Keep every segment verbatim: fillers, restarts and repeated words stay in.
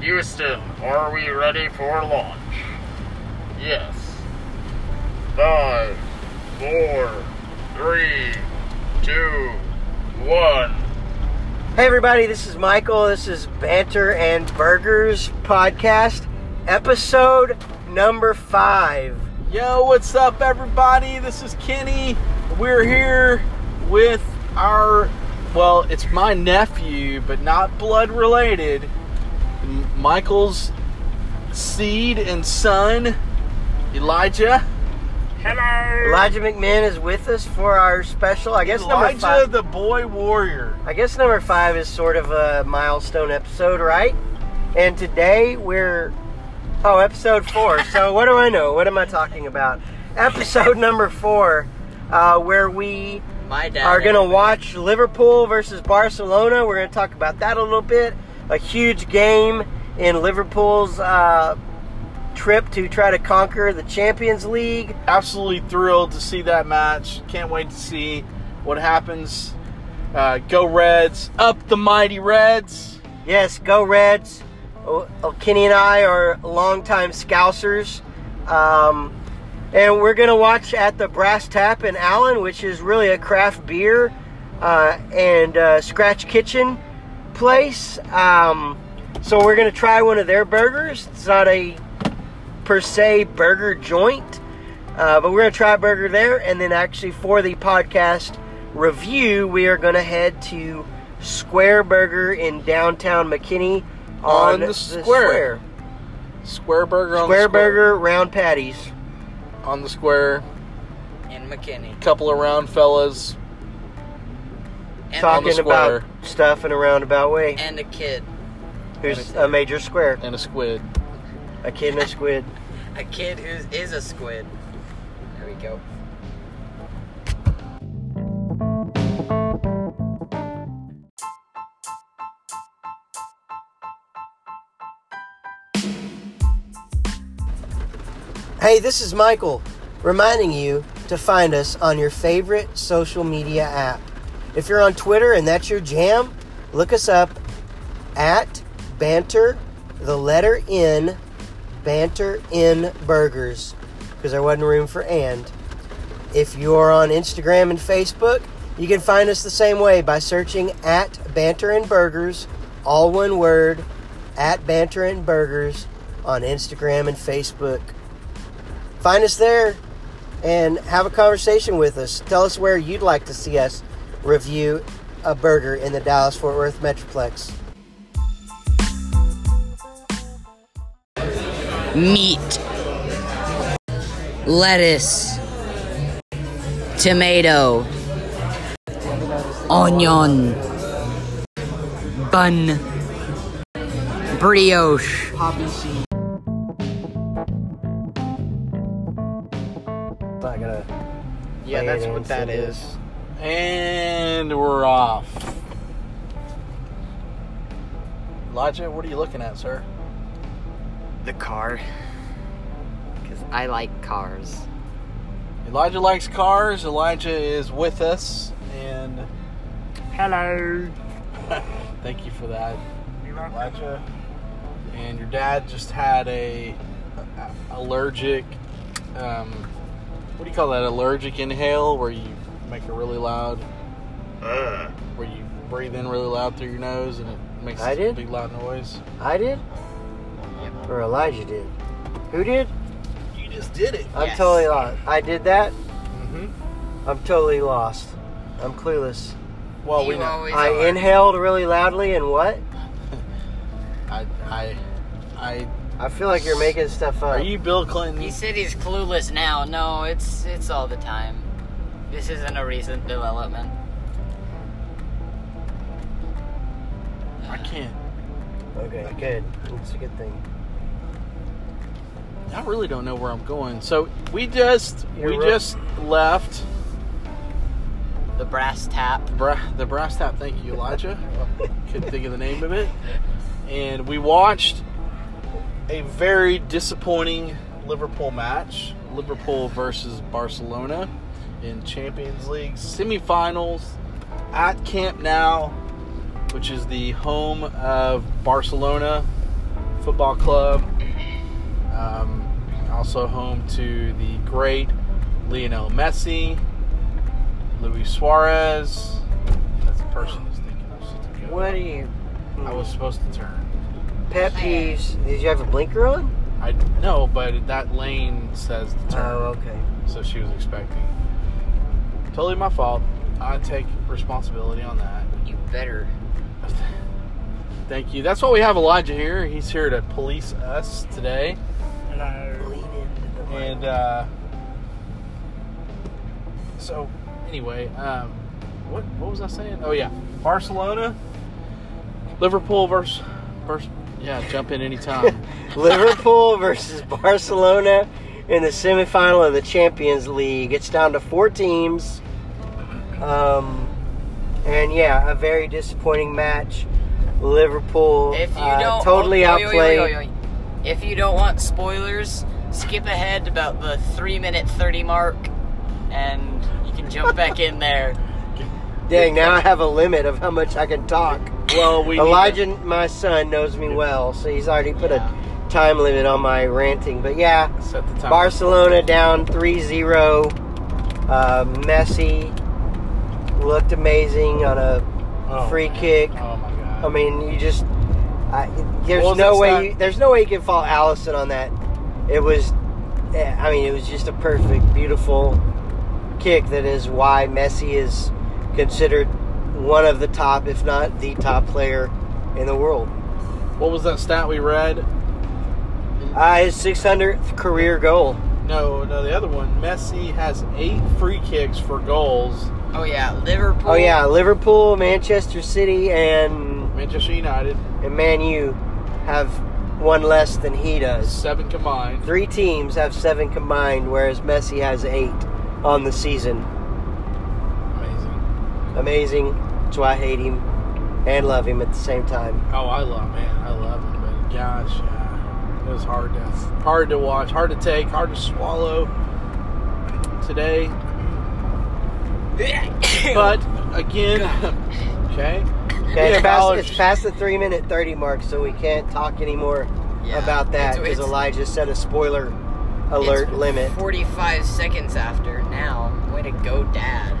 Houston, are we ready for launch? Yes. Five, four, three, two, one. Hey everybody, this is Michael. This is Banter and Burgers podcast, episode number five. Yo, what's up everybody? This is Kenny. We're here with our, well, it's my nephew, but not blood related, Michael's seed and son, Elijah. Hello. Elijah McMahon is with us for our special. I guess Elijah, number five, the Boy Warrior. I guess number five is sort of a milestone episode, right? And today we're oh episode four. So what do I know? What am I talking about? Episode number four, uh, where we My dad are gonna watch Liverpool versus Barcelona. We're gonna talk about that a little bit. A huge game in Liverpool's uh, trip to try to conquer the Champions League. Absolutely thrilled to see that match. Can't wait to see what happens. Uh, go Reds. Up the mighty Reds. Yes, go Reds. Oh, oh, Kenny and I are longtime Scousers. Um, and we're going to watch at the Brass Tap in Allen, which is really a craft beer uh, and uh, scratch kitchen place. Um, so we're going to try one of their burgers. It's not a per se burger joint, uh, but we're going to try a burger there. And then actually for the podcast review, we are going to head to Square Burger in downtown McKinney on, on the, the square. square. Square Burger on square the Square. Square Burger, round patties. On the square. In McKinney. Couple of round fellas. And talking about stuff in a roundabout way. And a kid. Who's a, a major square. And a squid. A kid and a squid. A kid who is a squid. There we go. Hey, this is Michael, reminding you to find us on your favorite social media app. If you're on Twitter and that's your jam, look us up at Banter, the letter N, Banter N Burgers, because there wasn't room for and. If you're on Instagram and Facebook, you can find us the same way by searching at Banter and Burgers, all one word, at Banter and Burgers on Instagram and Facebook. Find us there and have a conversation with us. Tell us where you'd like to see us review a burger in the Dallas-Fort Worth Metroplex. Meat, lettuce, tomato, onion, bun, brioche. Not gonna yeah, that's what that is. is. And we're off. Elijah, what are you looking at, sir? The car. Because I like cars. Elijah likes cars. Elijah is with us. And hello. Thank you for that, Elijah. And your dad just had a, a allergic, um, what do you call that? Allergic inhale where you make it really loud, uh, where you breathe in really loud through your nose and it makes I a did? big loud noise. I did? Yep. Or Elijah did? Who did? You just did it. I'm yes. totally lost. I did that? Mm-hmm. I'm totally lost. I'm clueless. Well, you we know. I are. inhaled really loudly and what? I, I, I... I feel like you're making stuff up. Are you Bill Clinton? He said he's clueless now. No, it's it's all the time. This isn't a recent development. I can't. Okay, I good. It's a good thing. I really don't know where I'm going. So we just You're we real- just left the Brass Tap. Bra- the Brass Tap. Thank you, Elijah. Couldn't think of the name of it. And we watched a very disappointing Liverpool match. Liverpool versus Barcelona. In Champions League semifinals at Camp Nou, which is the home of Barcelona Football Club. Um, also home to the great Lionel Messi, Luis Suarez. That's the person that's thinking. I'm what are you? I was supposed to turn. Pet peeves. Did you have a blinker on? I no, but that lane says to turn. Oh, okay. So she was expecting. Totally my fault. I take responsibility on that. You better. Thank you. That's why we have Elijah here. He's here to police us today. Hello. And uh, so, anyway, um, what what was I saying? Oh yeah, Barcelona, Liverpool versus, versus yeah, jump in anytime. Liverpool versus Barcelona in the semifinal of the Champions League. It's down to four teams. Um, and yeah, a very disappointing match. Liverpool if you uh, don't, totally oh, outplayed. Wait, wait, wait, wait. If you don't want spoilers, skip ahead about the three minute thirty mark, and you can jump back in there. Dang, now I have a limit of how much I can talk. Well, we Elijah, to... my son, knows me well, so he's already put yeah. a time limit on my ranting. But yeah, set the time. Barcelona down three zero. Uh, Messi looked amazing on a oh, free man. kick. Oh, my God. I mean, you just I, there's well, no way not... you, there's no way you can fault Alisson on that. It was, I mean, it was just a perfect, beautiful kick. That is why Messi is considered one of the top, if not the top player in the world. What was that stat we read? Uh, his six hundredth career goal. No, no, the other one. Messi has eight free kicks for goals. Oh, yeah, Liverpool. Oh, yeah, Liverpool, Manchester City, and... Manchester United. And Man U have one less than he does. Seven combined. Three teams have seven combined, whereas Messi has eight on the season. Amazing. Amazing. That's why I hate him and love him at the same time. Oh, I love man. I love him. But gosh, yeah, it was hard to, hard to watch, hard to take, hard to swallow today. But again, okay. okay it's, past, it's past the three minute thirty mark, so we can't talk anymore yeah, about that because Elijah set a spoiler alert it's limit. Forty-five seconds after now. Way to go, Dad.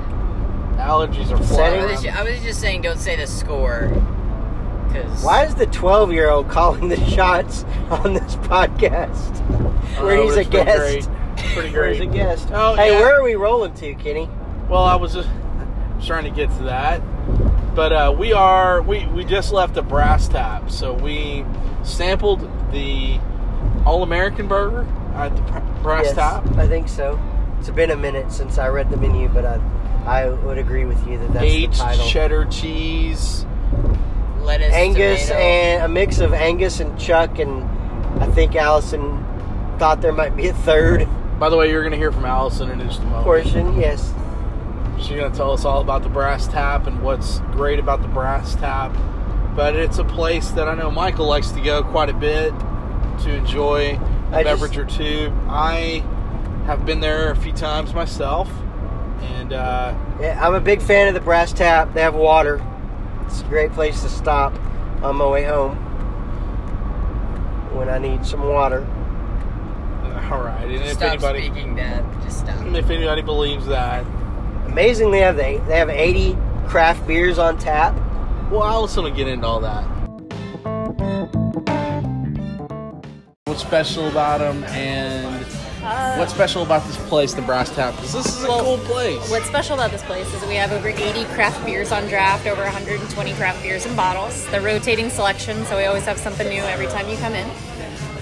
Allergies are flying. I was, I was just saying, don't say the score. Cause why is the twelve-year-old calling the shots on this podcast? Where know, he's a guest. Great. Pretty great. He's a guest. Oh, hey, yeah. Where are we rolling to, Kenny? Well, I was just trying to get to that, but uh, we are we, we just left a Brass Tap, so we sampled the All-American Burger at the Brass yes, Tap. I think so. It's been a minute since I read the menu, but I I would agree with you that that's aged the title. Cheddar cheese, lettuce, Angus, tomato. And a mix of Angus and Chuck, and I think Allison thought there might be a third. By the way, you're going to hear from Allison in just a moment. Portion, yes. She's going to tell us all about the Brass Tap and what's great about the Brass Tap. But it's a place that I know Michael likes to go quite a bit to enjoy a I beverage just, or two. I have been there a few times myself. and uh, yeah, I'm a big fan of the Brass Tap. They have water. It's a great place to stop on my way home when I need some water. All right. And if stop anybody, speaking, Dad. Just stop. If anybody believes that. Amazingly, they have, the, they have eighty craft beers on tap. Well, Allison will get into all that. What's special about them and uh, what's special about this place, the Brass Tap? Because this is a well, cool place. What's special about this place is we have over eighty craft beers on draft, over one hundred twenty craft beers in bottles. They're rotating selection, so we always have something new every time you come in.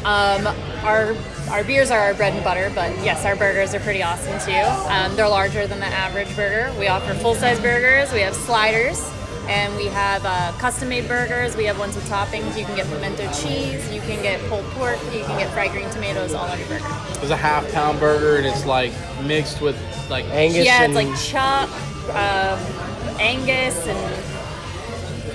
Um, our our beers are our bread and butter, but yes, our burgers are pretty awesome too. Um, they're larger than the average burger. We offer full-size burgers, we have sliders, and we have uh, custom-made burgers. We have ones with toppings. You can get pimento cheese, you can get pulled pork, you can get fried green tomatoes all on your burger. It's a half-pound burger, and it's like mixed with like Angus. Yeah, it's like chop, um, Angus, and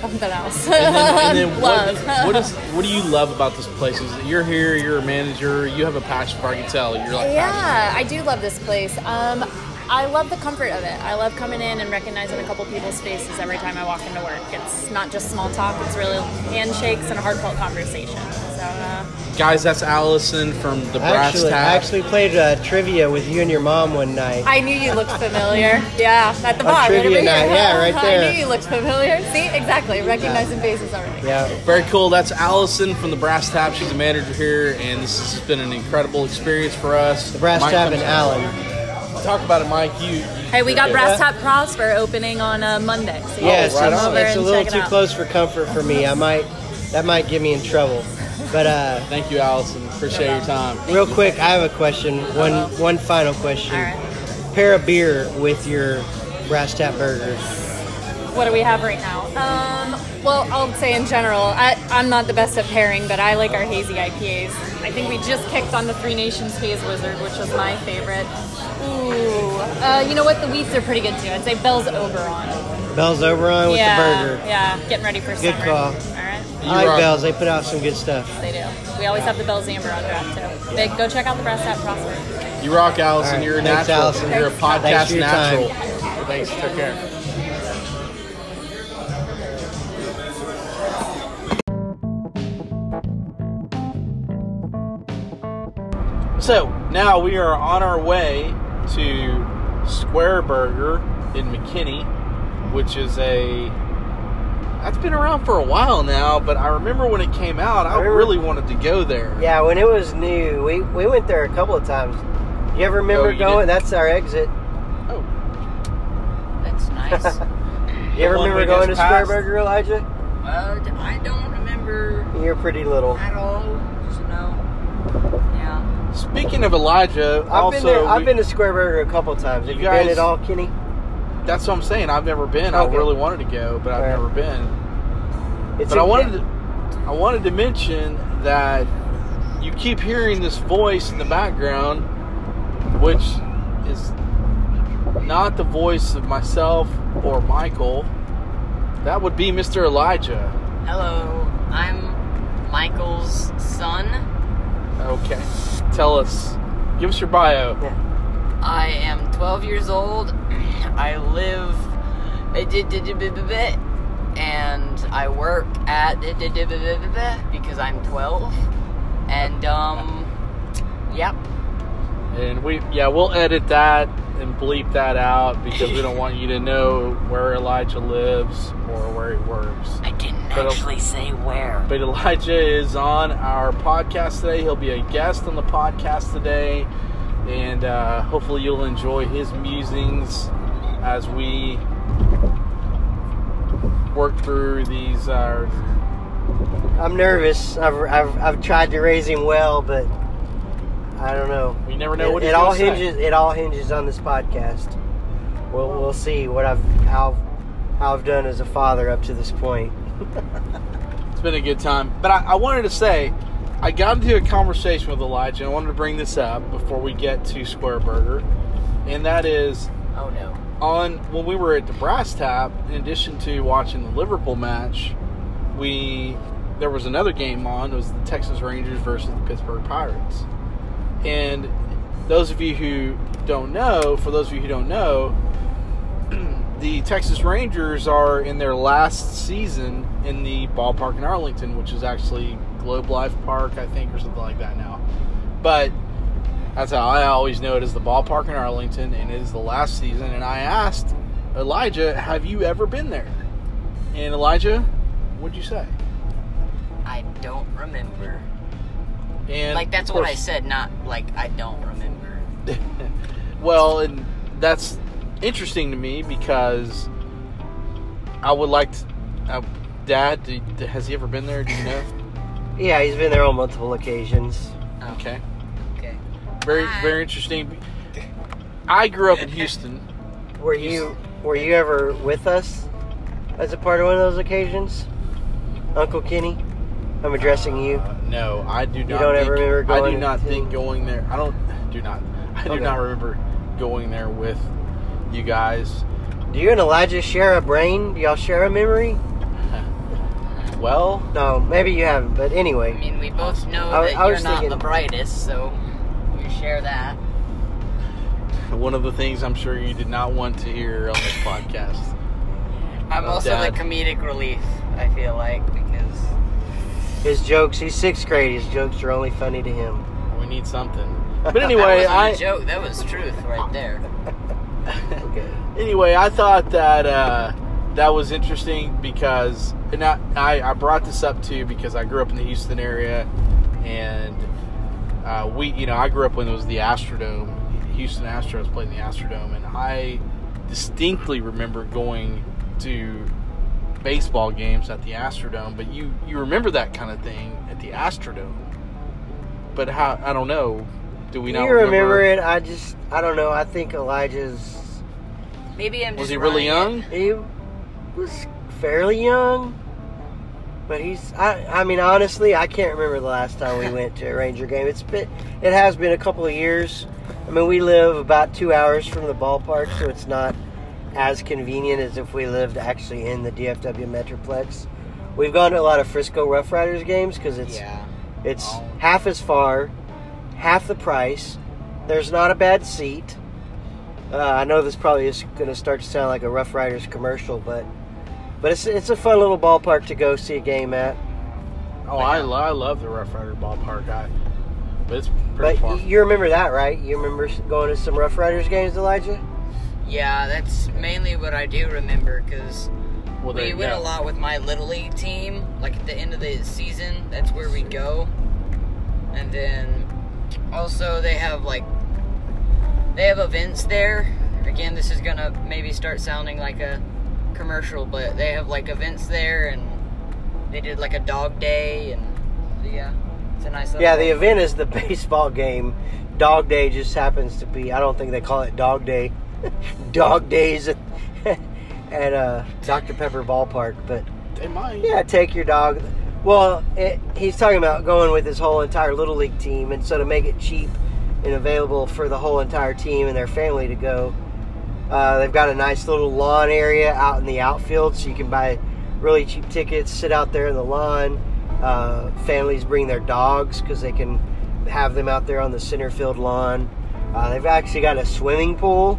something else. And then, and then love. What, what, is, what do you love about this place? Is that you're here, you're a manager, you have a passion for it, I can tell. You're like yeah, passionate. I do love this place. Um, I love the comfort of it. I love coming in and recognizing a couple people's faces every time I walk into work. It's not just small talk, it's really handshakes and a heartfelt conversation. So don't know. Guys, that's Alisson from the Brass Tap. I actually played uh, trivia with you and your mom one night. I knew you looked familiar. Yeah, at the bar. Oh, trivia right night, yeah, right there. I knew you looked familiar. See, exactly, recognizing faces already. Yeah. Very cool. That's Alisson from the Brass Tap. She's a manager here, and this has been an incredible experience for us. The Brass Tap and Allen. Talk about it, Mike. You, you hey, we got Brass Tap Props for opening on uh, Monday. So yeah, oh, right so on. It's a little too out. close for comfort for me. I might that might get me in trouble. But uh, thank you, Alisson. Appreciate your time. Thank Real you. quick, I have a question. One one final question. All right. Pair a beer with your Brass Tap burgers. What do we have right now? Um, well, I'll say in general, I, I'm not the best at pairing, but I like our hazy I P As. I think we just kicked on the Three Nations Haze Wizard, which was my favorite. Ooh, uh, you know what? The wheats are pretty good too. I'd say Bell's Oberon. Bell's Oberon with yeah, the burger. Yeah, getting ready for good summer. Good call. All right. You I like are. Bell's. They put out some good stuff. They do. We always have the Bell's Amber on draft too. They, go check out the Brass Tap Prospect. You rock, Alisson. Right. You're a Thanks, natural. Alisson. You're a podcast Thanks natural. Time. Thanks. Take care. So now we are on our way to Square Burger in McKinney, which is a that's been around for a while now, but I remember when it came out, I, I remember, really wanted to go there. Yeah, when it was new, we, we went there a couple of times. You ever remember oh, you going? Did? That's our exit. Oh, that's nice. You ever remember going to Square Burger, Elijah? Uh, I don't remember. You're pretty little. At all, just no. Yeah. Speaking of Elijah, I've also... Been there, I've we, been to Square Burger a couple times. Have you, you guys, been at all, Kenny? That's what I'm saying. I've never been. Okay. I really wanted to go, but I've right. never been. It's but I wanted, to, I wanted to mention that you keep hearing this voice in the background, which is not the voice of myself or Michael. That would be Mister Elijah. Hello. I'm Michael's son. Okay. Tell us. Give us your bio. Yeah. I am twelve years old. I live and I work at because I'm twelve. And um yep. And we yeah, we'll edit that and bleep that out because we don't want you to know where Elijah lives or where he works. I didn't but actually say where. But Elijah is on our podcast today. He'll be a guest on the podcast today. And uh, hopefully you'll enjoy his musings as we work through these. Uh, I'm nervous. I've, I've, I've tried to raise him well, but... I don't know. We never know it, what he's it all hinges. Say. It all hinges on this podcast. We'll we'll see what I've how how I've done as a father up to this point. It's been a good time, but I, I wanted to say I got into a conversation with Elijah. And I wanted to bring this up before we get to Square Burger, and that is oh no on when we were at the Brass Tap. In addition to watching the Liverpool match, we there was another game on. It was the Texas Rangers versus the Pittsburgh Pirates. And those of you who don't know, for those of you who don't know, the Texas Rangers are in their last season in the ballpark in Arlington, which is actually Globe Life Park, I think, or something like that now. But that's how I always know it is the ballpark in Arlington, and it is the last season. And I asked Elijah, have you ever been there? And Elijah, what'd you say? I don't remember. And like, that's what I said, not, like, I don't remember. Well, and that's interesting to me because I would like to... Uh, Dad, do, has he ever been there? Do you know? Yeah, he's been there on multiple occasions. Oh. Okay. Okay. Very, Hi. very interesting. I grew up in Houston. Were Houston. you Were you ever with us as a part of one of those occasions? Uncle Kenny? I'm addressing you. Uh, no, I do not. You don't think, ever remember going I do not to... think going there. I don't. Do not. I do okay. not remember going there with you guys. Do you and Elijah share a brain? Do y'all share a memory? Well, no, maybe you haven't. But anyway, I mean, we both know I, that I you're not thinking, the brightest, so we share that. One of the things I'm sure you did not want to hear on this podcast. I'm also Dad. the comedic relief. I feel like because. His jokes, he's sixth grade. His jokes are only funny to him. We need something. But anyway, that wasn't I a joke. That was truth right there. Okay. Anyway, I thought that uh, that was interesting because, and I, I I brought this up too because I grew up in the Houston area, and uh, we, you know, I grew up when it was the Astrodome. Houston Astros played in the Astrodome, and I distinctly remember going to baseball games at the Astrodome, but you, you remember that kind of thing at the Astrodome. But how, I don't know. Do we Do not you remember? remember it? I just, I don't know. I think Elijah's... Maybe I'm just Was he lying. really young? He was fairly young. But he's, I, I mean, honestly, I can't remember the last time we went to a Ranger game. It's been, it has been a couple of years. I mean, we live about two hours from the ballpark, so it's not as convenient as if we lived actually in the D F W Metroplex. We've gone to a lot of Frisco Rough Riders games because it's, yeah. it's oh. half as far, half the price. There's not a bad seat. Uh, I know this probably is going to start to sound like a Rough Riders commercial, but but it's it's a fun little ballpark to go see a game at. Oh, I, I love the Rough Rider ballpark. I, but it's pretty but far. You remember that, right? You remember going to some Rough Riders games, Elijah? Yeah, that's mainly what I do remember because well, we went yeah. a lot with my Little League team. Like at the end of the season, that's where we'd go. And then also they have like they have events there. Again, this is gonna maybe start sounding like a commercial, but they have like events there, and they did like a dog day, and yeah, it's a nice. Yeah, the event is the baseball game. Dog day just happens to be. I don't think they call it dog day. Dog days at, at uh, Doctor Pepper Ballpark, but they might. Yeah, take your dog. Well, it, he's talking about going with his whole entire Little League team, and so to make it cheap and available for the whole entire team and their family to go, uh, they've got a nice little lawn area out in the outfield, so you can buy really cheap tickets, sit out there in the lawn. Uh, families bring their dogs because they can have them out there on the center field lawn. Uh, they've actually got a swimming pool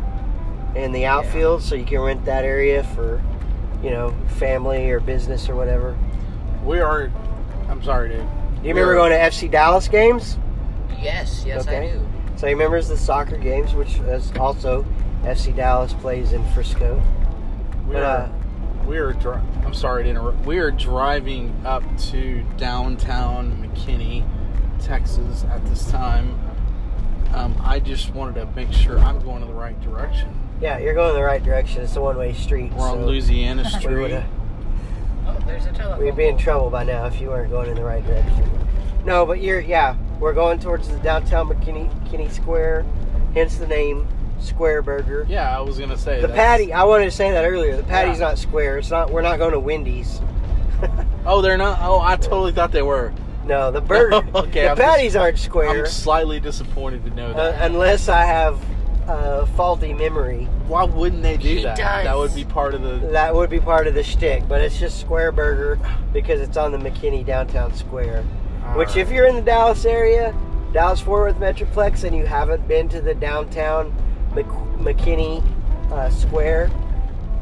in the outfield, yeah. so you can rent that area for, you know, family or business or whatever. We are, I'm sorry, dude. Do you remember We're, going to F C Dallas games? Yes, yes, okay. I do. So he remembers the soccer games, which is also F C Dallas plays in Frisco. We are, uh, we are dri- I'm sorry to interrupt. We are driving up to downtown McKinney, Texas at this time. Um, I just wanted to make sure I'm going in the right direction. Yeah, you're going in the right direction. It's a one-way street. We're so on Louisiana Street. Oh, there's a telephone. We'd be in trouble by now if you weren't going in the right direction. No, but you're, yeah, we're going towards the downtown McKinney, McKinney Square, hence the name Square Burger. Yeah, I was going to say that. The patty, I wanted to say that earlier. The patty's yeah. not square. It's not. We're not going to Wendy's. Oh, they're not? Oh, I totally thought they were. No, the burger, okay, the I'm patties just, aren't square. I'm slightly disappointed to know that. Uh, unless I have... Uh, faulty memory. Why wouldn't they do he that? Does. That would be part of the. That would be part of the shtick, but it's just Square Burger because it's on the McKinney downtown square. All which, right. if you're in the Dallas area, Dallas Fort Worth Metroplex, and you haven't been to the downtown Mc- McKinney uh, square,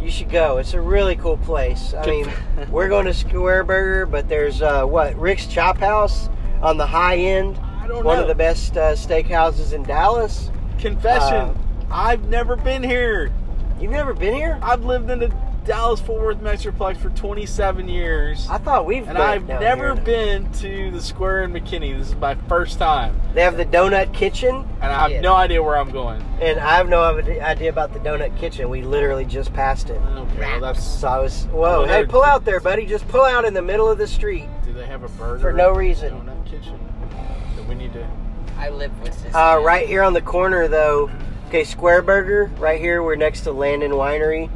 you should go. It's a really cool place. I mean, we're going to Square Burger, but there's uh, what Rick's Chop House on the high end. I don't one know. of the best uh, steakhouses in Dallas. Confession, uh, I've never been here. You've never been here? I've lived in the Dallas-Fort Worth Metroplex for twenty-seven years. I thought we've and been I've never been to the Square in McKinney. This is my first time. They have the Donut Kitchen. And I have yeah. no idea where I'm going. And I have no idea about the Donut Kitchen. We literally just passed it. Okay, well, that's... So I was... Whoa, well, hey, pull out there, buddy. Just pull out in the middle of the street. Do they have a burger? For no reason. Donut Kitchen. That we need to... I live with this. Uh, right here on the corner, though. Okay, Square Burger. Right here, we're next to Landon Winery.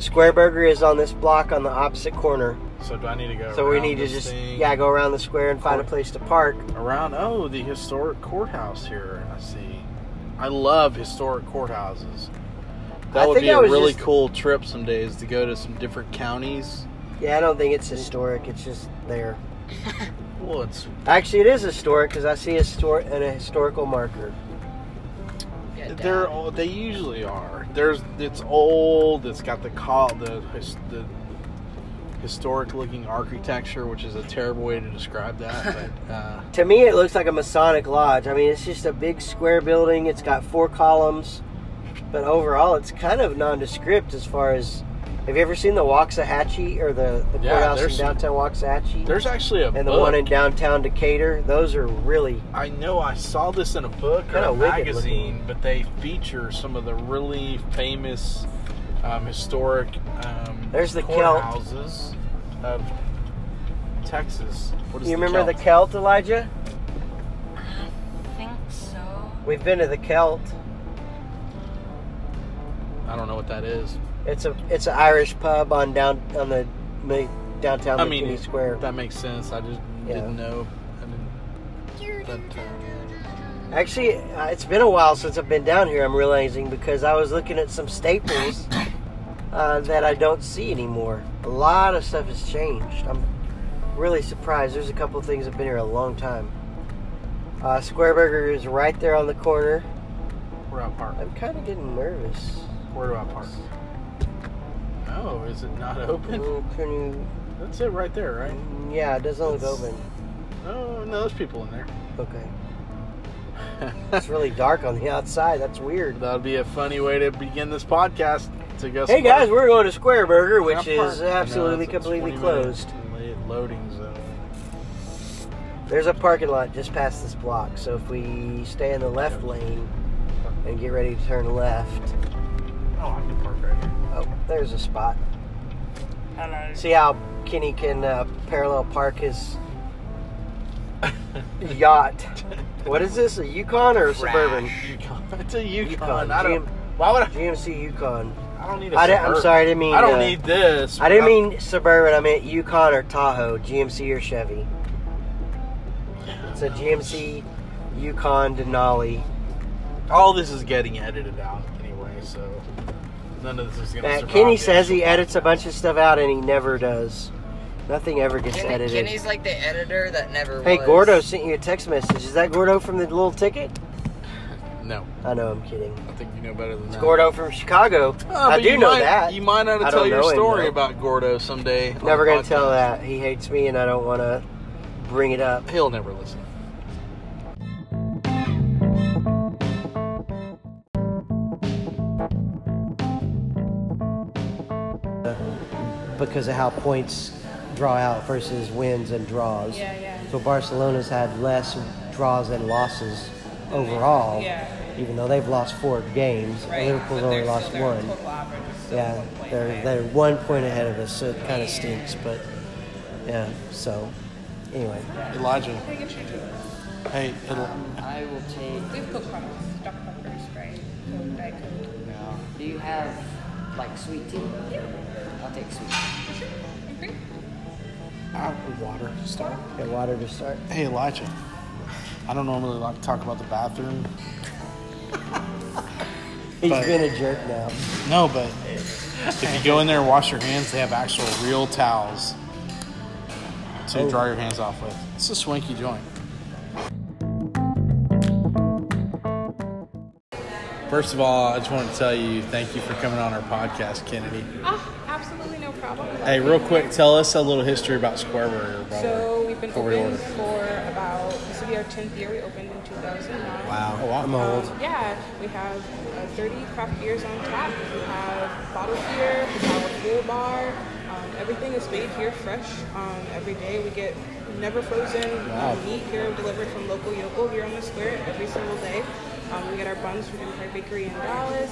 Square Burger is on this block on the opposite corner. So do I need to go? So we need to just thing? yeah go around the square and find Court. a place to park. Around oh the historic courthouse here. I see. I love historic courthouses. That I would be a really just... cool trip some days to go to some different counties. Yeah, I don't think it's historic. It's just there. Well, it's... Actually, it is historic because I see a store and a historical marker. Yeah, they're all, they usually are. There's it's old. It's got the call the the historic-looking architecture, which is a terrible way to describe that. But, uh, to me, it looks like a Masonic lodge. I mean, it's just a big square building. It's got four columns, but overall, it's kind of nondescript as far as. Have you ever seen the Waxahachie or the, the yeah, courthouse in downtown Waxahachie? There's actually a and book. The one in downtown Decatur. Those are really. I know I saw this in a book or a magazine, looking. But they feature some of the really famous. Um, historic um, There's the Celt houses of Texas. What is you the remember Celt? The Celt, Elijah? I think so. We've been to the Celt. I don't know what that is. It's a it's an Irish pub on down on the downtown I McKinney mean, Square. That makes sense. I just yeah. didn't know. I mean, but, uh, actually, it's been a while since I've been down here. I'm realizing because I was looking at some staples. Uh, that I don't see anymore. A lot of stuff has changed. I'm really surprised. There's a couple of things that have been here a long time. Uh, Square Burger is right there on the corner. Where do I park? I'm kind of getting nervous. Where do I park? Oh, is it not open? Can you... That's it right there, right? Yeah, it doesn't look open. Oh, no, there's people in there. Okay. It's really dark on the outside. That's weird. That would be a funny way to begin this podcast. To go hey, guys, we're going to Square Burger, which is absolutely, no, completely closed. Loading zone. There's a parking lot just past this block, so if we stay in the left lane and get ready to turn left. Oh, I can park right here. Oh, there's a spot. Hello. See how Kenny can uh, parallel park his yacht. What is this? A Yukon or a Crash. Suburban? Yukon. It's a Yukon. Yukon. I don't. G M, why would I? G M C Yukon. I don't need a I Suburban. I'm sorry, I didn't mean. I don't uh, need this. I didn't I'm, mean Suburban. I meant Yukon or Tahoe, G M C or Chevy. It's a G M C Yukon Denali. All this is getting edited out anyway, so none of this is going to survive. Kenny says he edits a bunch of stuff out, and he never does. Nothing ever gets Kenny, edited. Kenny's like the editor that never hey, was. Hey, Gordo sent you a text message. Is that Gordo from the little ticket? No. I know, I'm kidding. I think you know better than it's that. It's Gordo from Chicago. Oh, I do know might, that. You might not tell your story him, about Gordo someday. Never going to tell that. He hates me and I don't want to bring it up. He'll never listen. Because of how points draw out versus wins and draws. Yeah, yeah. So Barcelona's had less draws and losses overall, yeah, even though they've lost four games. Right. Liverpool's only lost one. Yeah, one they're they're one point ahead of us, so it kind of stinks. But yeah, so anyway, Elijah. Hey, it'll... Um, I will take. We have Coke Poppers, Doc Poppers, right? Coke, Diet Coke. No. Do you have like sweet tea? Yeah. I'll take sweet tea. Sure. Okay. Uh, water to start. Yeah, water to start. Hey, Elijah. I don't normally like to talk about the bathroom. He's but, been a jerk now. No, but if you go in there and wash your hands, they have actual real towels to oh. dry your hands off with. It's a swanky joint. First of all, I just want to tell you thank you for coming on our podcast, Kennedy. Oh, absolutely no problem. Hey, real quick, tell us a little history about Square Burger. So we've been open for about... Our tenth year, we opened in two thousand nine. Wow, oh, I'm old. Um, yeah, we have uh, thirty craft beers on tap. We have bottled beer, we have a full bar. Um, everything is made here fresh um, every day. We get never frozen wow. um, meat here delivered from Local Yokel here on the square every single day. Um, we get our buns from Empire Bakery in Dallas.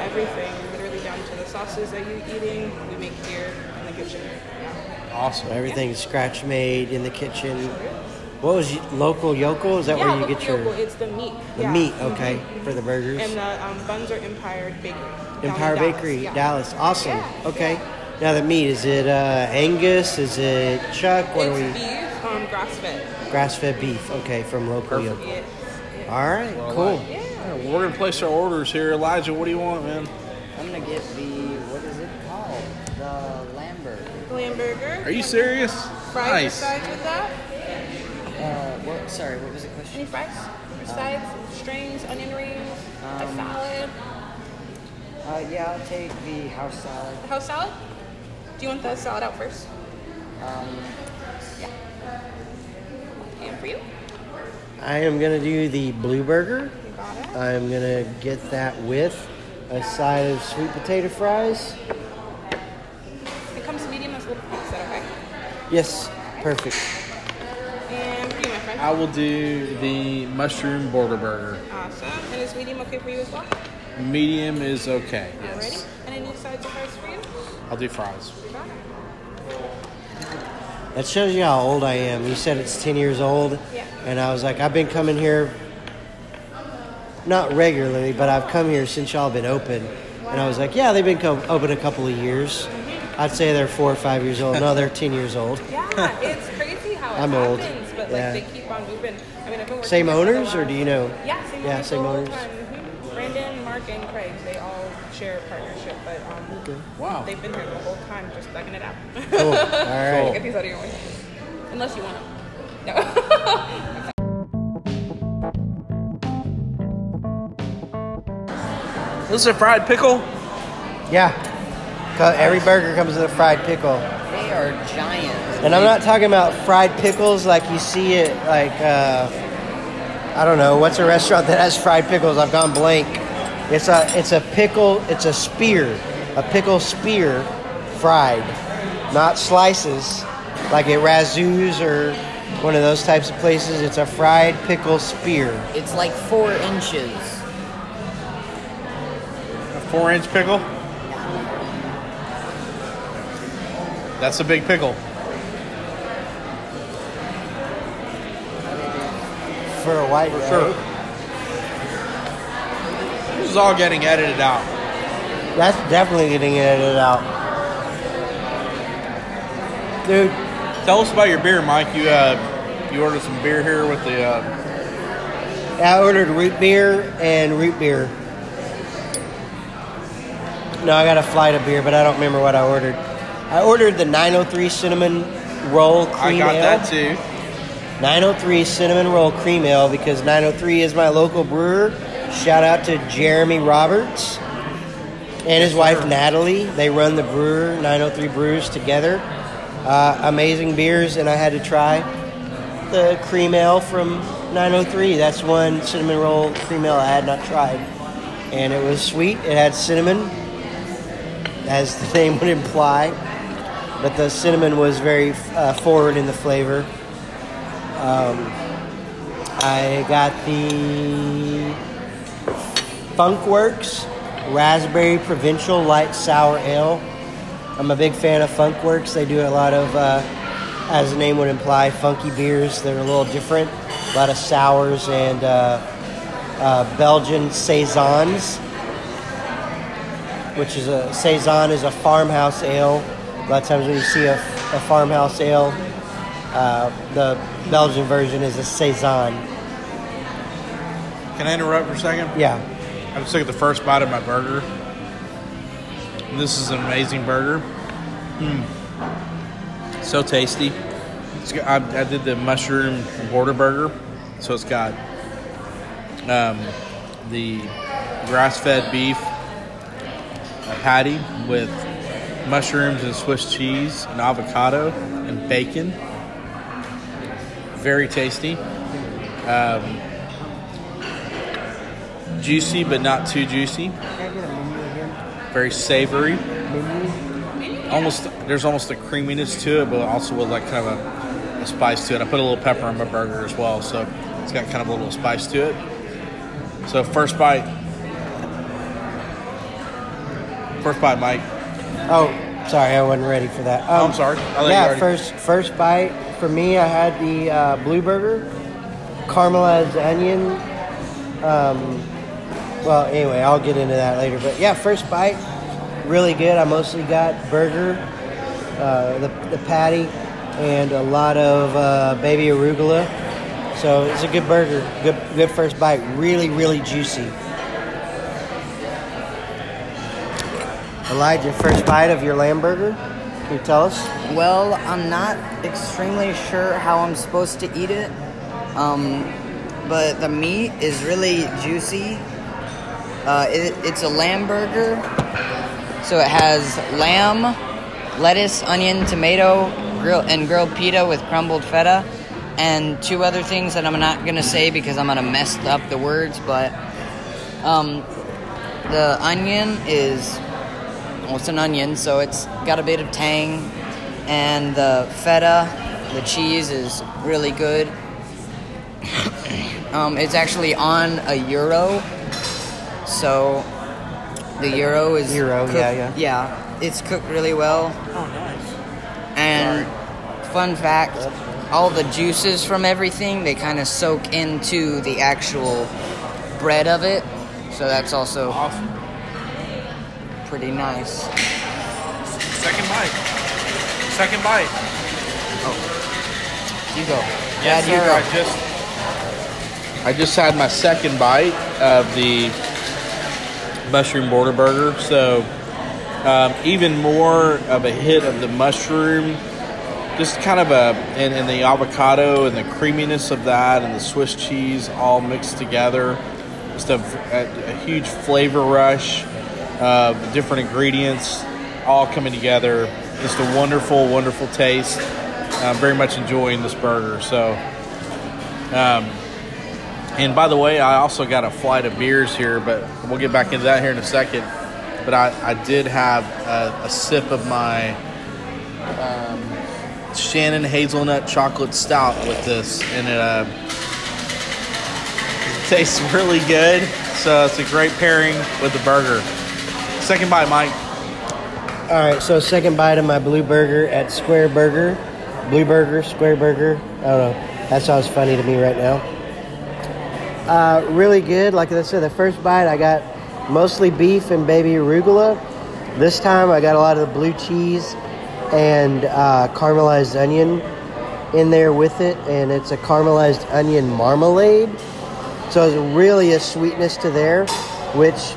Everything, literally down to the sauces that you're eating, we make here in the kitchen. Yeah. Awesome. Everything is yeah. scratch made in the kitchen. Sure. What was you, local yokel? Is that yeah, where you get your... Yokel. It's the meat. The yeah. meat, okay, mm-hmm. for the burgers. And the um, buns are Empire Bakery. Empire Bakery, Dallas. Yeah. Dallas. Awesome. Yeah, okay. Yeah. Now the meat, is it uh, Angus? Is it Chuck? What it's are we... beef, um, grass-fed. Grass-fed beef, okay, from local yokel. Yeah. Yeah. All right, well, cool. Yeah. All right, we're going to place our orders here. Elijah, what do you want, man? I'm going to get the, what is it called? The lamb burger. Lamb burger. Are you serious? Fried nice. Sides with that? Uh, what, sorry, what was the question? Any fries, sides, um, strings, onion rings, um, a salad? Uh, yeah, I'll take the house salad. The house salad? Do you want the salad out first? Um, yeah. And for you? I am going to do the blue burger. You got it. I'm going to get that with a side of sweet potato fries. It comes medium as little pizza, okay? Yes, perfect. And for you, my friend? I will do the mushroom border burger. Awesome. And is medium okay for you as well? Medium is okay, yes. Alrighty. And any sides of fries for you? I'll do fries. You got it. That shows you how old I am. You said it's ten years old. Yeah. And I was like, I've been coming here, not regularly, but I've come here since y'all been open. Wow. And I was like, yeah, they've been co- open a couple of years. Mm-hmm. I'd say they're four or five years old. No, they're ten years old. Yeah, it's crazy how it I'm happens, old. But like yeah. they keep on moving. I mean, I've been working Same owners, or do you know? Yeah, same, yeah, same owners. Mm-hmm. Brandon, Mark, and Craig, they all share a partnership, but um, okay. wow. they've been here the whole time just thugging it out. Cool. All right. Cool. Get these out of your way. Unless you want them. No. This is a fried pickle? Yeah. Every burger comes with a fried pickle. They are giants. And I'm not talking about fried pickles like you see it, like, uh, I don't know, what's a restaurant that has fried pickles? I've gone blank. It's a it's a pickle, it's a spear, a pickle spear fried, not slices, like at Razoo's or one of those types of places. It's a fried pickle spear. It's like four inches. A four-inch pickle? That's a big pickle. For a white For sure. Right? This is all getting edited out. That's definitely getting edited out. Dude. Tell us about your beer, Mike. You uh, you ordered some beer here with the... Uh... I ordered root beer and root beer. No, I got a flight of beer, but I don't remember what I ordered. I ordered the nine oh three Cinnamon Roll Cream Ale. I got Ale. that too. nine oh three Cinnamon Roll Cream Ale, because nine oh three is my local brewer. Shout out to Jeremy Roberts and his wife Natalie. They run the brewer, nine oh three Brewers, together. Uh, amazing beers, and I had to try the cream ale from nine oh three. That's one cinnamon roll cream ale I had not tried. And it was sweet. It had cinnamon, as the name would imply. But the cinnamon was very uh, forward in the flavor. Um, I got the... Funkworks Raspberry Provincial Light Sour Ale. I'm a big fan of Funkworks. They do a lot of, uh, as the name would imply, funky beers that are a little different. A lot of sours and uh, uh, Belgian saisons, which is a saison is a farmhouse ale. A lot of times when you see a, a farmhouse ale, uh, the Belgian version is a saison. Can I interrupt for a second? Yeah. I just took at the first bite of my burger. This is an amazing burger. Mm. So tasty. It's got, I, I did the mushroom border burger. So it's got um, the grass-fed beef patty with mushrooms and Swiss cheese and avocado and bacon. Very tasty. Um, Juicy, but not too juicy. Very savory. Almost, there's almost a creaminess to it, but also with like kind of a, a spice to it. I put a little pepper on my burger as well, so it's got kind of a little spice to it. So first bite, first bite, Mike. Oh, sorry, I wasn't ready for that. Um, oh, I'm sorry. I yeah, first first bite for me. I had the uh, blue burger, caramelized onion. Um, Well, anyway, I'll get into that later. But, yeah, first bite, really good. I mostly got burger, uh, the, the patty, and a lot of uh, baby arugula. So it's a good burger, good good first bite. Really, really juicy. Elijah, first bite of your lamb burger? Can you tell us? Well, I'm not extremely sure how I'm supposed to eat it, um, but the meat is really juicy. Uh, it, it's a lamb burger, so it has lamb, lettuce, onion, tomato, grill, and grilled pita with crumbled feta, and two other things that I'm not going to say because I'm going to mess up the words, but um, the onion is, well, it's an onion, so it's got a bit of tang, and the feta, the cheese is really good. Um, it's actually on a gyro, so the gyro is gyro, cooked, yeah, yeah, yeah. It's cooked really well. Oh, nice! And Sorry. fun fact, all the juices from everything they kind of soak into the actual bread of it, so that's also awesome. Pretty nice. Second bite. Second bite. Oh, you go. Yes, sir. I just. I just had my second bite of the mushroom border burger. So um, even more of a hit of the mushroom, just kind of a, and, and the avocado and the creaminess of that and the Swiss cheese all mixed together. Just a, a, a huge flavor rush of uh, different ingredients all coming together. Just a wonderful, wonderful taste. I'm very much enjoying this burger. So, um, and by the way, I also got a flight of beers here, but we'll get back into that here in a second. But I, I did have a, a sip of my um, Shannon Hazelnut Chocolate Stout with this, and it, uh, it tastes really good. So it's a great pairing with the burger. Second bite, Mike. All right, so second bite of my Blue Burger at Square Burger. Blue Burger, Square Burger. I don't know. That sounds funny to me right now. Uh, really good. Like I said, the first bite I got mostly beef and baby arugula. This time I got a lot of the blue cheese and uh, caramelized onion in there with it, and it's a caramelized onion marmalade. So it's really a sweetness to there, which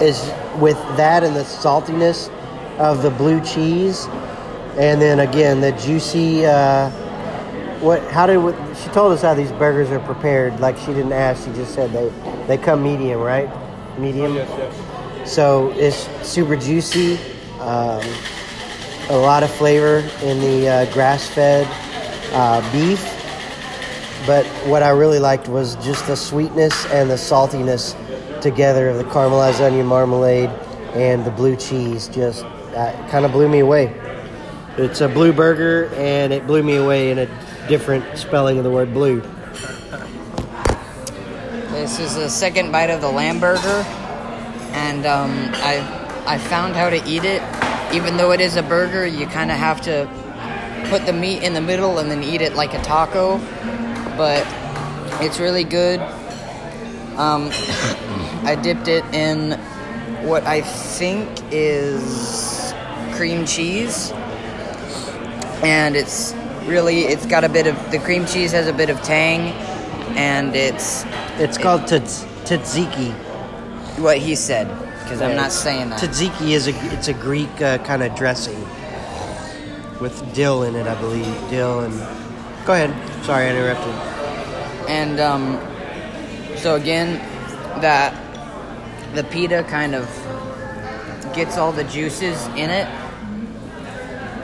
is with that and the saltiness of the blue cheese, and then again the juicy. Uh, What? How did what, she told us how these burgers are prepared? Like she didn't ask; she just said they they come medium, right? Medium. Oh, yes, yes. So it's super juicy, um, a lot of flavor in the uh, grass-fed uh, beef. But what I really liked was just the sweetness and the saltiness together of the caramelized onion marmalade and the blue cheese. Just uh, kind of blew me away. It's a Blue Burger, and it blew me away in a different spelling of the word blue. This is the second bite of the lamb burger, and um, I I found how to eat it. Even though it is a burger, you kind of have to put the meat in the middle and then eat it like a taco, but it's really good. Um, I dipped it in what I think is cream cheese, and it's Really, it's got a bit of... The cream cheese has a bit of tang, and it's... It's it, called tz, tzatziki. What he said, because yeah. I'm not saying that. Tzatziki is a... It's a Greek uh, kind of dressing with dill in it, I believe. Dill and... Go ahead. Sorry, I interrupted. And, um... So, again, that... The pita kind of gets all the juices in it.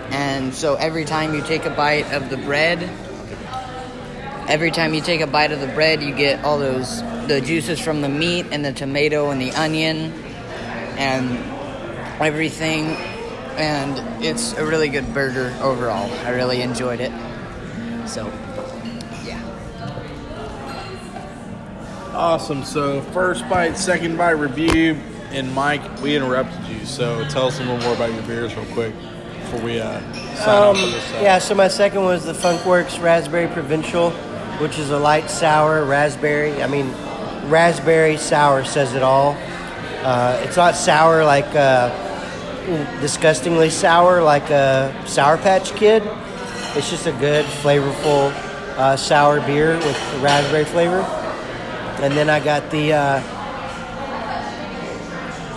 And so every time you take a bite of the bread, every time you take a bite of the bread, you get all those, the juices from the meat and the tomato and the onion and everything. And it's a really good burger overall. I really enjoyed it. So, yeah. Awesome. So first bite, second bite review. And Mike, we interrupted you. So tell us a little more about your beers real quick. Before we uh, sign um, off for this, uh, yeah, so my second one was the Funkworks Raspberry Provincial, which is a light sour raspberry. I mean, raspberry sour says it all. Uh, it's not sour like uh, disgustingly sour like a Sour Patch Kid. It's just a good, flavorful uh, sour beer with raspberry flavor. And then I got the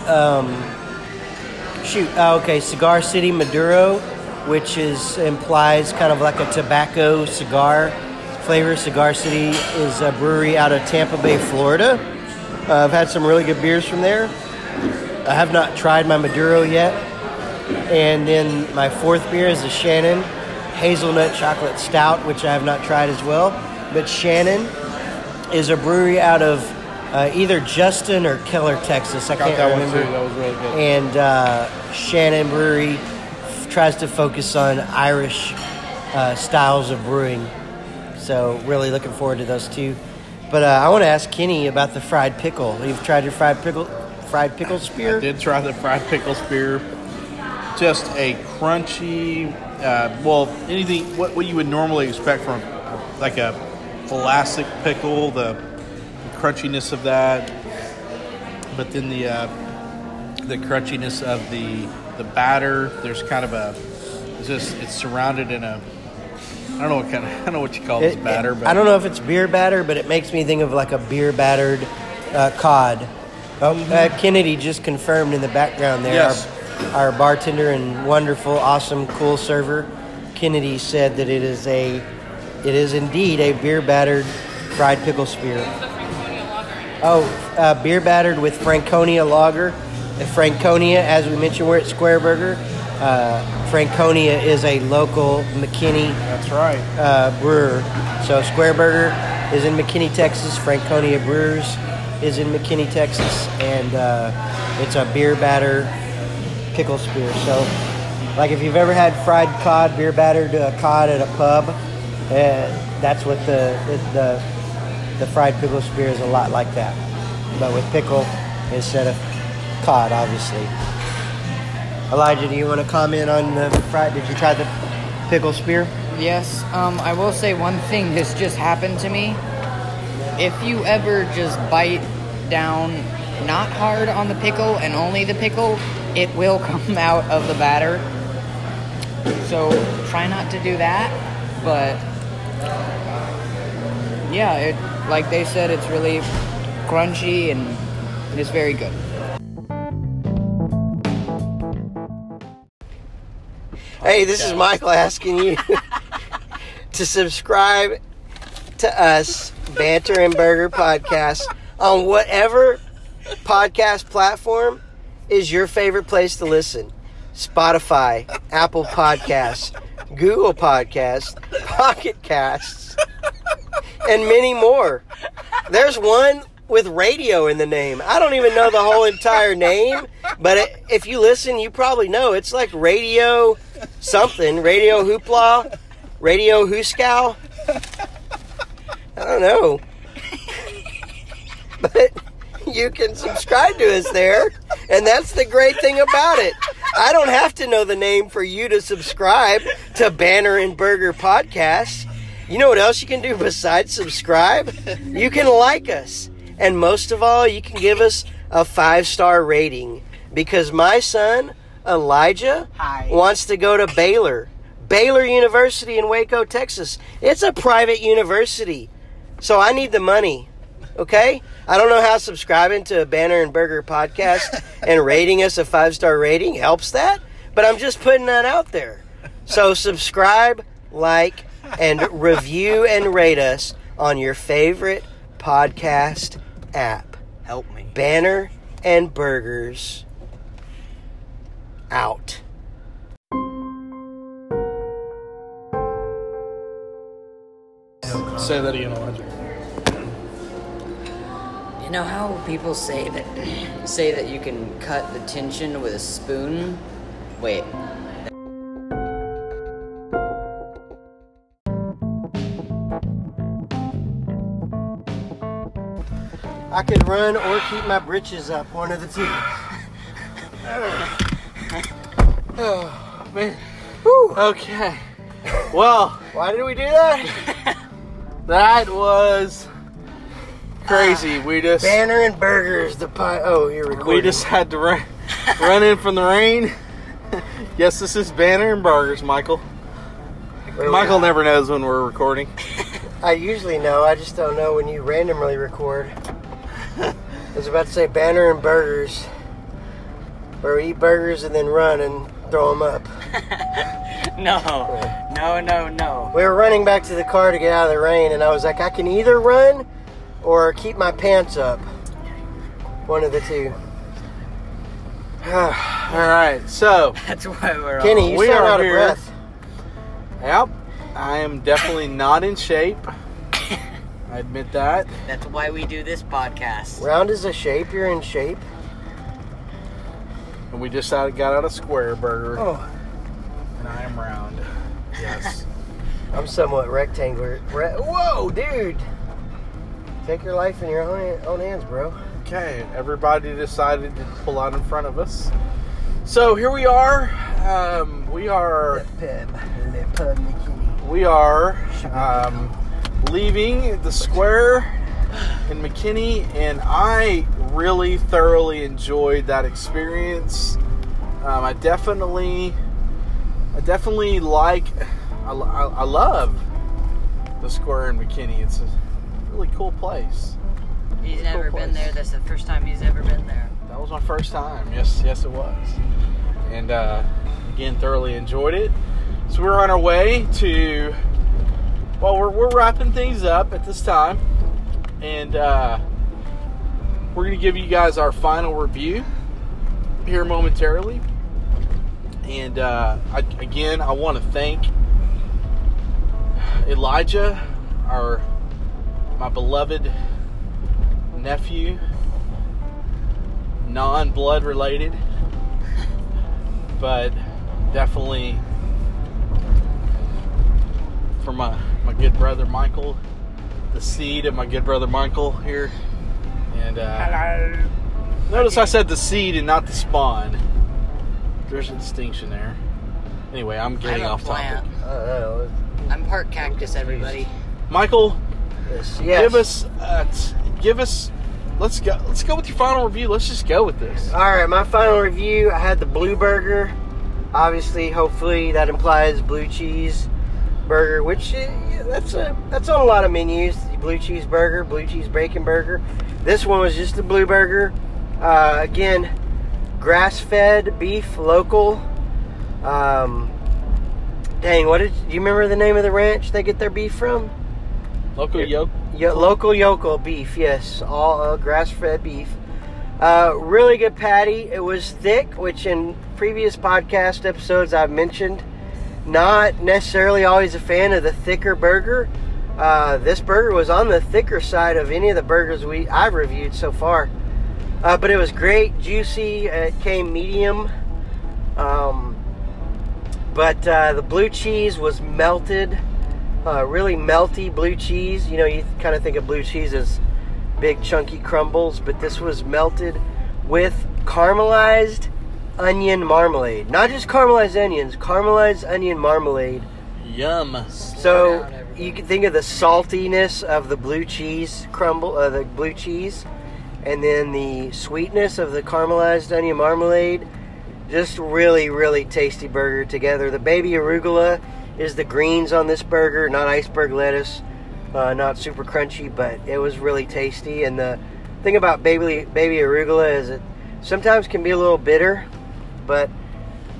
uh, um. Shoot, oh, okay, Cigar City Maduro, which is implies kind of like a tobacco cigar flavor. Cigar City is a brewery out of Tampa Bay, Florida. Uh, I've had some really good beers from there. I have not tried my Maduro yet, And then my fourth beer is a Shannon Hazelnut Chocolate Stout, which I have not tried as well. But Shannon is a brewery out of uh, either Justin or Keller, Texas. I Got can't that remember. One too. That was really good. And uh, Shannon Brewery f- tries to focus on Irish uh, styles of brewing. So really looking forward to those two. But uh, I want to ask Kenny about the fried pickle. You've tried your fried pickle, fried pickle spear? I did try the fried pickle spear. Just a crunchy, uh, well, anything what, what you would normally expect from like a classic pickle, the, the crunchiness of that, but then the uh, the crunchiness of the the batter. There's kind of a it's just it's surrounded in a. I don't know what kind of, I don't know what you call it, this batter. But I don't know if it's beer batter, but it makes me think of like a beer battered uh, cod. Oh, mm-hmm. uh, Kennedy just confirmed in the background there. Yes. Our, our bartender and wonderful, awesome, cool server, Kennedy, said that it is a, it is indeed a beer battered fried pickle spear. Oh, uh, beer battered with Franconia lager. The Franconia, as we mentioned, we're at Square Burger. Uh, Franconia is a local McKinney That's right. uh, brewer. So Square Burger is in McKinney, Texas. Franconia Brewers is in McKinney, Texas. And uh, it's a beer batter pickle spear. So like if you've ever had fried cod, beer battered uh, cod at a pub, uh, that's what the, the the fried pickle spear is a lot like that. But with pickle instead of cod, obviously. Elijah, do you want to comment on the fried? Did you try the pickle spear? Yes. Um, I will say one thing. This just happened to me. If you ever just bite down not hard on the pickle and only the pickle, it will come out of the batter. So try not to do that. But yeah, it, like they said, it's really crunchy and it's very good. Hey, this is Michael asking you to subscribe to us, Banter and Burger Podcast, on whatever podcast platform is your favorite place to listen. Spotify, Apple Podcasts, Google Podcasts, Pocket Casts, and many more. There's one with radio in the name. I don't even know the whole entire name, but it, if you listen, you probably know. It's like radio... something. Radio Hoopla. Radio Hooskow. I don't know. But you can subscribe to us there. And that's the great thing about it. I don't have to know the name for you to subscribe to Banner and Burger Podcast. You know what else you can do besides subscribe? You can like us. And most of all, you can give us a five-star rating. Because my son... Elijah Hi. wants to go to Baylor. Baylor University in Waco, Texas. It's a private university. So I need the money. Okay? I don't know how subscribing to a Banner and Burger Podcast and rating us a five-star rating helps that, but I'm just putting that out there. So subscribe, like, and review and rate us on your favorite podcast app. Help me. Banner and Burgers. Out. Say that again, Elijah. You know how people say that say that you can cut the tension with a spoon? Wait. I could run or keep my britches up, one of the two. Oh, man. Whew. Okay. Well. Why did we do that? That was crazy. Uh, we just... Banner and Burgers, the pie... Oh, here we go. We just had to run, run in from the rain. Yes, this is Banner and Burgers, Michael. Where Michael never knows when we're recording. I usually know. I just don't know when you randomly record. I was about to say Banner and Burgers. Where we eat burgers and then run and throw them up. No. No, no, no. We were running back to the car to get out of the rain, and I was like, I can either run or keep my pants up. One of the two. All right, so that's why we're Kenny, all, you we sound out here. Of breath. Yep, I am definitely not in shape. I admit that. That's why we do this podcast. Round is a shape. You're in shape. And we just got out of Square Burger. Oh, and I am round. Yes, I'm somewhat rectangular. Re- Whoa, dude! Take your life in your own, own hands, bro. Okay, everybody decided to pull out in front of us. So here we are. Um, we are. We are um, leaving the square in McKinney, and I really thoroughly enjoyed that experience. Um, I definitely, I definitely like. I, I, I love the square in McKinney. It's a really cool place. He's never been there. That's the first time he's ever been there. That was my first time. Yes, yes, it was. And uh, again, thoroughly enjoyed it. So we're on our way to. Well, we're we're wrapping things up at this time, and uh, we're gonna give you guys our final review here momentarily. And uh, I, again, I want to thank Elijah, our my beloved nephew, non-blood related, but definitely for my, my good brother Michael, the seed of my good brother Michael here. And uh, hello. Notice I said the seed and not the spawn. There's a distinction there. Anyway, I'm getting I'm off topic. Uh, I'm part cactus, everybody. Michael, yes. Yes. give us, uh, t- give us. Let's go. Let's go with your final review. Let's just go with this. All right, my final review. I had the blue burger. Obviously, hopefully, that implies blue cheese burger, which yeah, that's a that's on a lot of menus. Blue cheese burger, blue cheese bacon burger. This one was just the blue burger. Uh, again, grass-fed beef, local. Um, dang, what did do you remember the name of the ranch they get their beef from? Local yokel. Yo, local yokel beef, yes, all uh, grass-fed beef. Uh, really good patty. It was thick, which in previous podcast episodes I've mentioned, not necessarily always a fan of the thicker burger. Uh, this burger was on the thicker side of any of the burgers we I've reviewed so far. Uh, but it was great, juicy. It came medium. Um, but uh, the blue cheese was melted. Uh, really melty blue cheese. You know, you kind of think of blue cheese as big chunky crumbles, but this was melted with caramelized onion marmalade. Not just caramelized onions, caramelized onion marmalade. Yum. So you can think of the saltiness of the blue cheese crumble, uh, the blue cheese, and then the sweetness of the caramelized onion marmalade. Just really, really tasty burger together. The baby arugula is the greens on this burger, not iceberg lettuce, uh, not super crunchy, but it was really tasty. And the thing about baby baby arugula is it sometimes can be a little bitter, but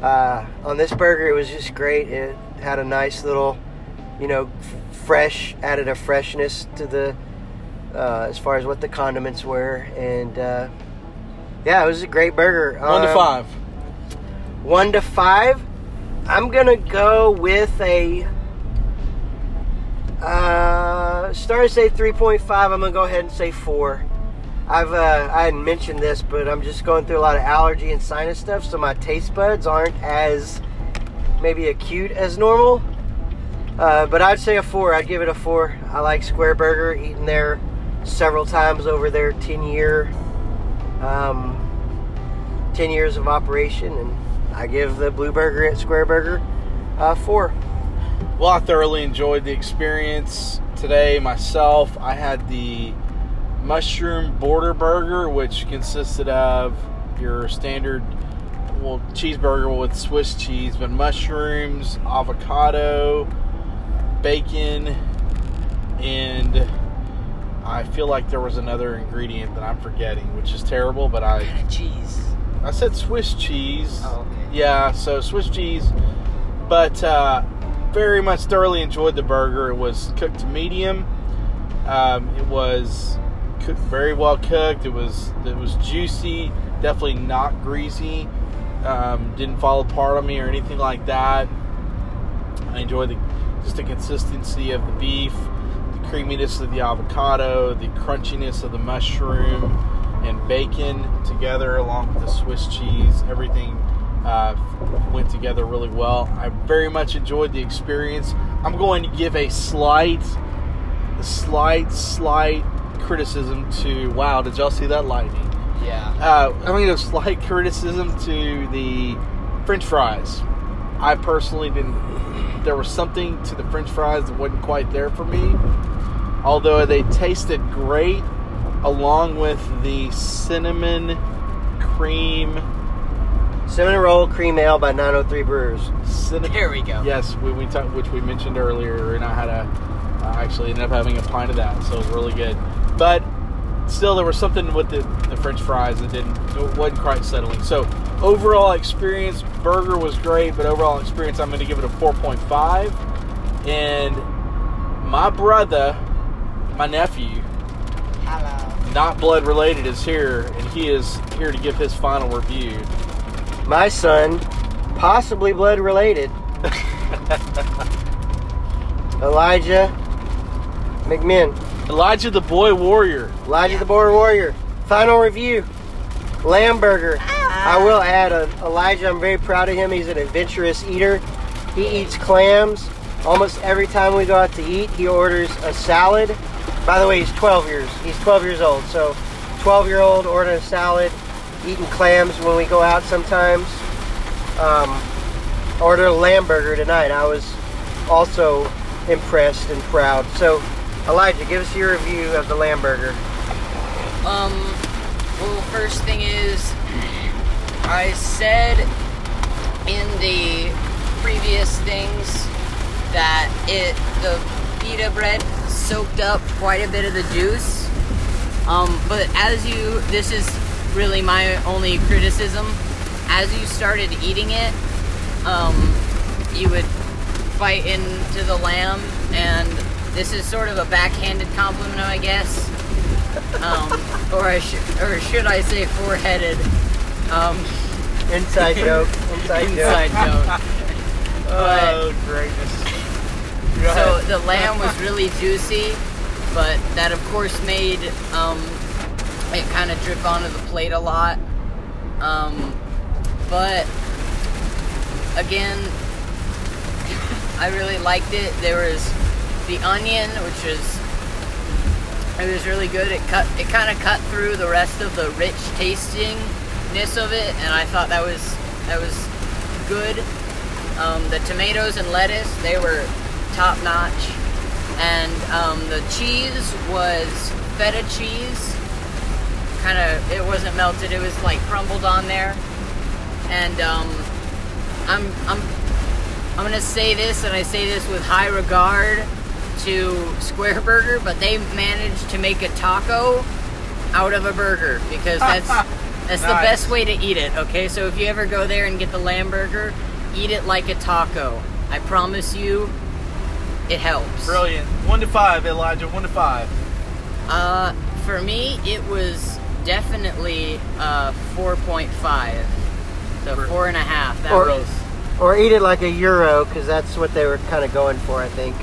uh, on this burger it was just great. It had a nice little, you know, f- fresh, added a freshness to the, uh, as far as what the condiments were. And uh, yeah, it was a great burger. One um, to five. One to five. I'm gonna go with a uh, start to say three point five. I'm gonna go ahead and say four. I've uh, I hadn't mentioned this, but I'm just going through a lot of allergy and sinus stuff, so my taste buds aren't as maybe acute as normal. Uh, but I'd say a four. I'd give it a four. I like Square Burger. Eaten there several times over their ten year um, ten years of operation, and I give the Blue Burger at Square Burger uh, four. Well, I thoroughly enjoyed the experience today myself. I had the mushroom border burger, which consisted of your standard well cheeseburger with Swiss cheese, but mushrooms, avocado, bacon, and I feel like there was another ingredient that I'm forgetting, which is terrible. But I kind of cheese. I said Swiss cheese. Oh, okay. Yeah, so Swiss cheese. But uh, very much thoroughly enjoyed the burger. It was cooked medium. Um, it was cooked very well cooked. It was it was juicy. Definitely not greasy. um, didn't fall apart on me or anything like that. I enjoy the just the consistency of the beef, the creaminess of the avocado, the crunchiness of the mushroom and bacon together along with the Swiss cheese. Everything uh, went together really well. I very much enjoyed the experience. I'm going to give a slight, slight, slight criticism to, wow, did y'all see that lightning? Yeah. Uh, I mean, a slight criticism to the French fries. I personally didn't, there was something to the French fries that wasn't quite there for me. Although they tasted great, along with the cinnamon cream. Cinnamon Roll Cream Ale by nine oh three Brewers. Cinnamon, there we go. Yes, we, we talked, which we mentioned earlier, and I had a, I actually ended up having a pint of that, so it was really good. But still, there was something with the, the French fries that didn't, it wasn't quite settling. So overall experience, burger was great, but overall experience, I'm going to give it a four point five. And my brother, my nephew, hello, not blood related, is here, and he is here to give his final review. My son, possibly blood related, Elijah McMinn. Elijah the Boy Warrior. Elijah yeah. the Boy Warrior. Final review. Lamb burger. Ah. I will add, a, Elijah, I'm very proud of him. He's an adventurous eater. He eats clams. Almost every time we go out to eat, he orders a salad. By the way, he's twelve years. He's twelve years old. So, twelve-year-old ordering a salad, eating clams when we go out sometimes. Um, ordered a lamb burger tonight. I was also impressed and proud. So, Elijah, give us your review of the lamb burger. Um, well, first thing is, I said in the previous things that it, the pita bread soaked up quite a bit of the juice. Um, but as you, this is really my only criticism, as you started eating it, um, you would bite into the lamb, and this is sort of a backhanded compliment, I guess, um, or I sh- or should I say four-headed? Um, inside joke. Inside, inside joke. joke. Oh, greatness! So the lamb was really juicy, but that of course made um, it kind of drip onto the plate a lot. Um, but again, I really liked it. There was the onion, which is, it was really good. It cut, it kind of cut through the rest of the rich tastingness of it, and I thought that was that was good. Um, the tomatoes and lettuce, they were top notch, and um, the cheese was feta cheese. Kind of, it wasn't melted; it was like crumbled on there. And um, I'm I'm I'm gonna say this, and I say this with high regard to Square Burger, but they managed to make a taco out of a burger, because that's that's nice. The best way to eat it. Okay, so if you ever go there and get the lamb burger, eat it like a taco. I promise you, it helps. Brilliant. One to five, Elijah. One to five. Uh, for me, it was definitely uh four point five, so four and a half. That or, was. Or eat it like a euro, because that's what they were kind of going for, I think.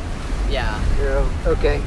Yeah. Euro. Okay.